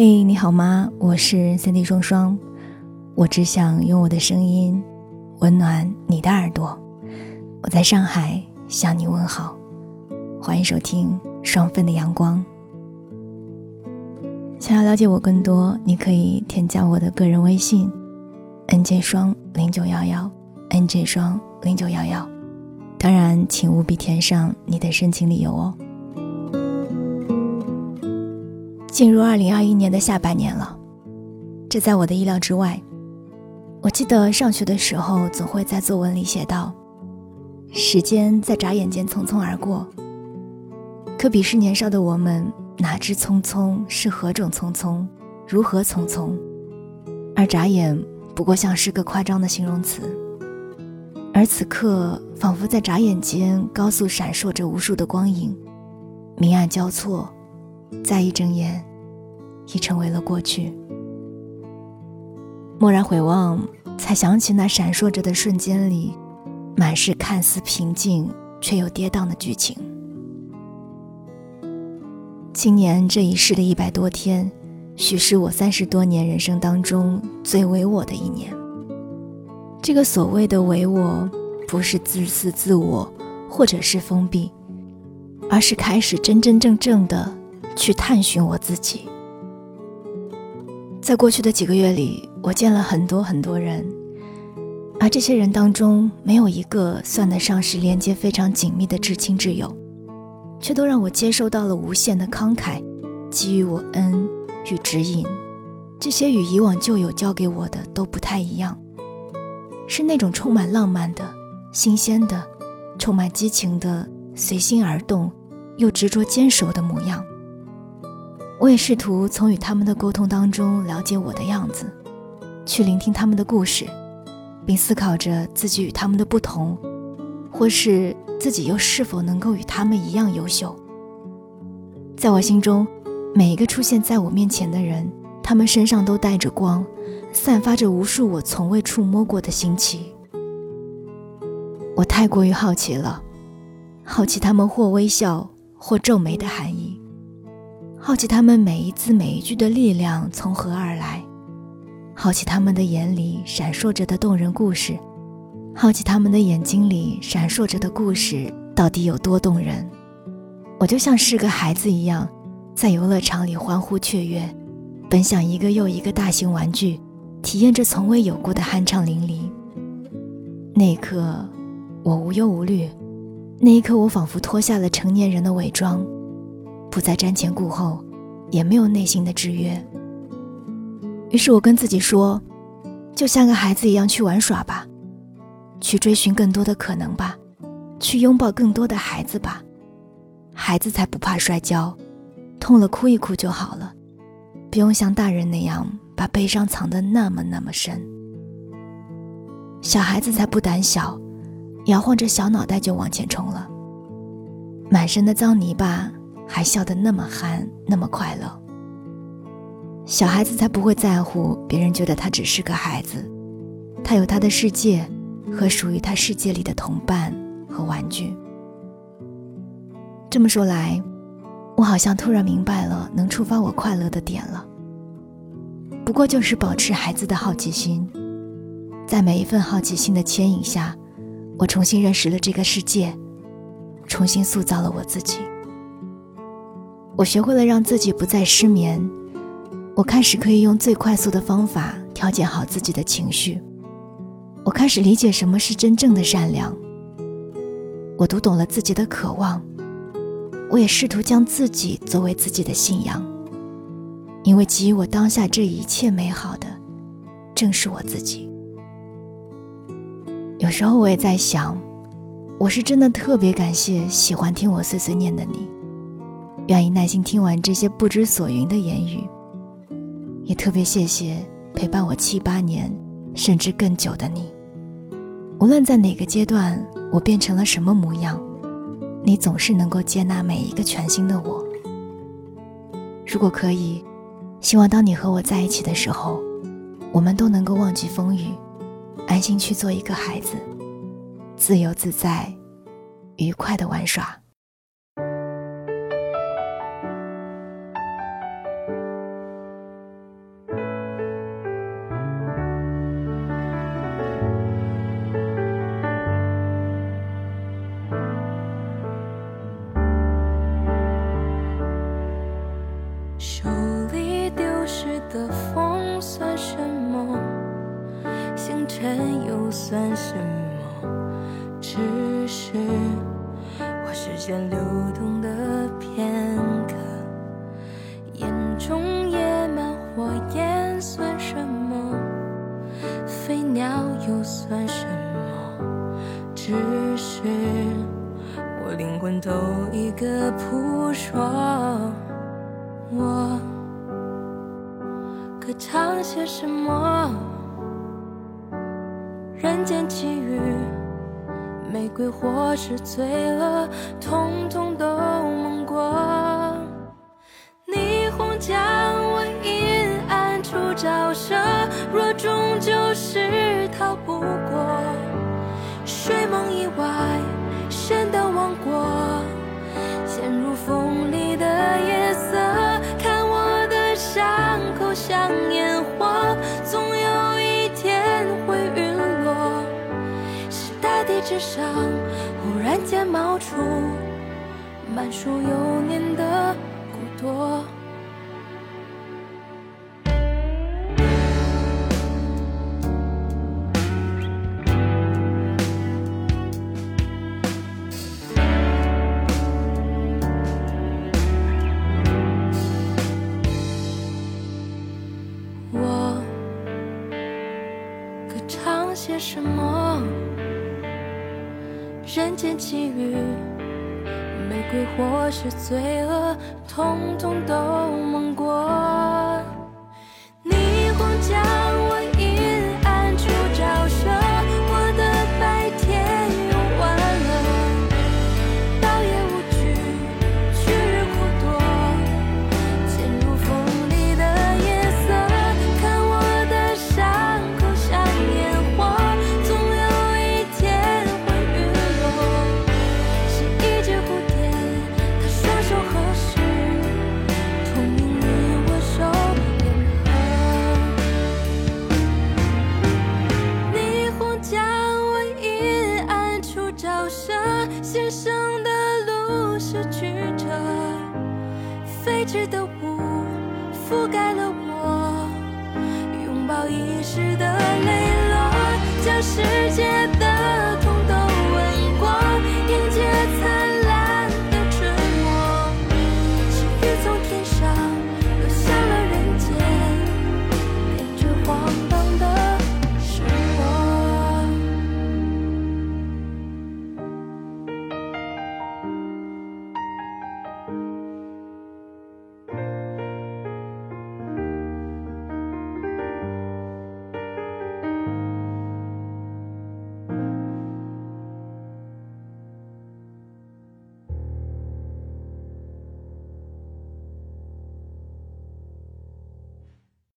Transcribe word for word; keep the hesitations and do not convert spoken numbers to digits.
嘿、hey, 你好吗？我是三 D 双双，我只想用我的声音温暖你的耳朵。我在上海向你问好，欢迎收听双份的阳光。想要了解我更多，你可以添加我的个人微信 N J 双零九一一 N J 双零九一一，当然请务必填上你的申请理由哦。进入二零二一年的下半年了，这在我的意料之外。我记得上学的时候总会在作文里写道，时间在眨眼间匆匆而过，可鄙视年少的我们哪知匆匆是何种匆匆，如何匆匆，而眨眼不过像是个夸张的形容词。而此刻仿佛在眨眼间高速闪烁着无数的光影，明暗交错，再一睁眼已成为了过去。蓦然回望，才想起那闪烁着的瞬间里满是看似平静却又跌宕的剧情。今年这一世的一百多天，许是我三十多年人生当中最唯我的一年。这个所谓的唯我，不是自私自我或者是封闭，而是开始真真正正的去探寻我自己。在过去的几个月里，我见了很多很多人，而这些人当中没有一个算得上是连接非常紧密的至亲挚友，却都让我接受到了无限的慷慨，给予我恩与指引。这些与以往旧友交给我的都不太一样，是那种充满浪漫的、新鲜的、充满激情的、随心而动又执着坚守的模样。我也试图从与他们的沟通当中了解我的样子，去聆听他们的故事，并思考着自己与他们的不同，或是自己又是否能够与他们一样优秀。在我心中，每一个出现在我面前的人，他们身上都带着光，散发着无数我从未触摸过的新奇。我太过于好奇了，好奇他们或微笑或皱眉的含义，好奇他们每一字每一句的力量从何而来，好奇他们的眼里闪烁着的动人故事，好奇他们的眼睛里闪烁着的故事到底有多动人。我就像是个孩子一样，在游乐场里欢呼雀跃，奔向一个又一个大型玩具，体验着从未有过的酣畅淋漓。那一刻我无忧无虑，那一刻我仿佛脱下了成年人的伪装，不再瞻前顾后，也没有内心的制约。于是我跟自己说，就像个孩子一样去玩耍吧，去追寻更多的可能吧，去拥抱更多的孩子吧。孩子才不怕摔跤，痛了哭一哭就好了，不用像大人那样把悲伤藏得那么那么深。小孩子才不胆小，摇晃着小脑袋就往前冲了，满身的脏泥巴还笑得那么憨，那么快乐。小孩子才不会在乎别人觉得他只是个孩子，他有他的世界和属于他世界里的同伴和玩具。这么说来，我好像突然明白了能触发我快乐的点了。不过就是保持孩子的好奇心，在每一份好奇心的牵引下，我重新认识了这个世界，重新塑造了我自己。我学会了让自己不再失眠，我开始可以用最快速的方法调节好自己的情绪，我开始理解什么是真正的善良，我读懂了自己的渴望，我也试图将自己作为自己的信仰，因为给予我当下这一切美好的，正是我自己。有时候我也在想，我是真的特别感谢喜欢听我碎碎念的你，愿意耐心听完这些不知所云的言语，也特别谢谢陪伴我七八年甚至更久的你。无论在哪个阶段，我变成了什么模样，你总是能够接纳每一个全新的我。如果可以，希望当你和我在一起的时候，我们都能够忘记风雨，安心去做一个孩子，自由自在，愉快地玩耍。手里丢失的风算什么，星辰又算什么，只是我时间流动的片刻，眼中野蛮火焰算什么，飞鸟又算什么，只是我灵魂头一个扑朔。我歌唱些什么，人间奇遇，玫瑰或是醉了，统统都梦过。霓虹将我阴暗处照射，若终究是逃不过睡梦以外神的王国，陷入风里的夜色，伤口像烟火，总有一天会陨落。是大地之上忽然间冒出满树幼年的骨朵。些什么人间奇遇，玫瑰或是罪恶，统统都梦过。霓虹将我阴暗处照射，我的白天用完了，到夜无惧去日苦多，潜入风里的夜色，看我的伤口像烟火，人生的路是曲折，飞驰的雾覆盖了我，拥抱遗失的泪落，将世界的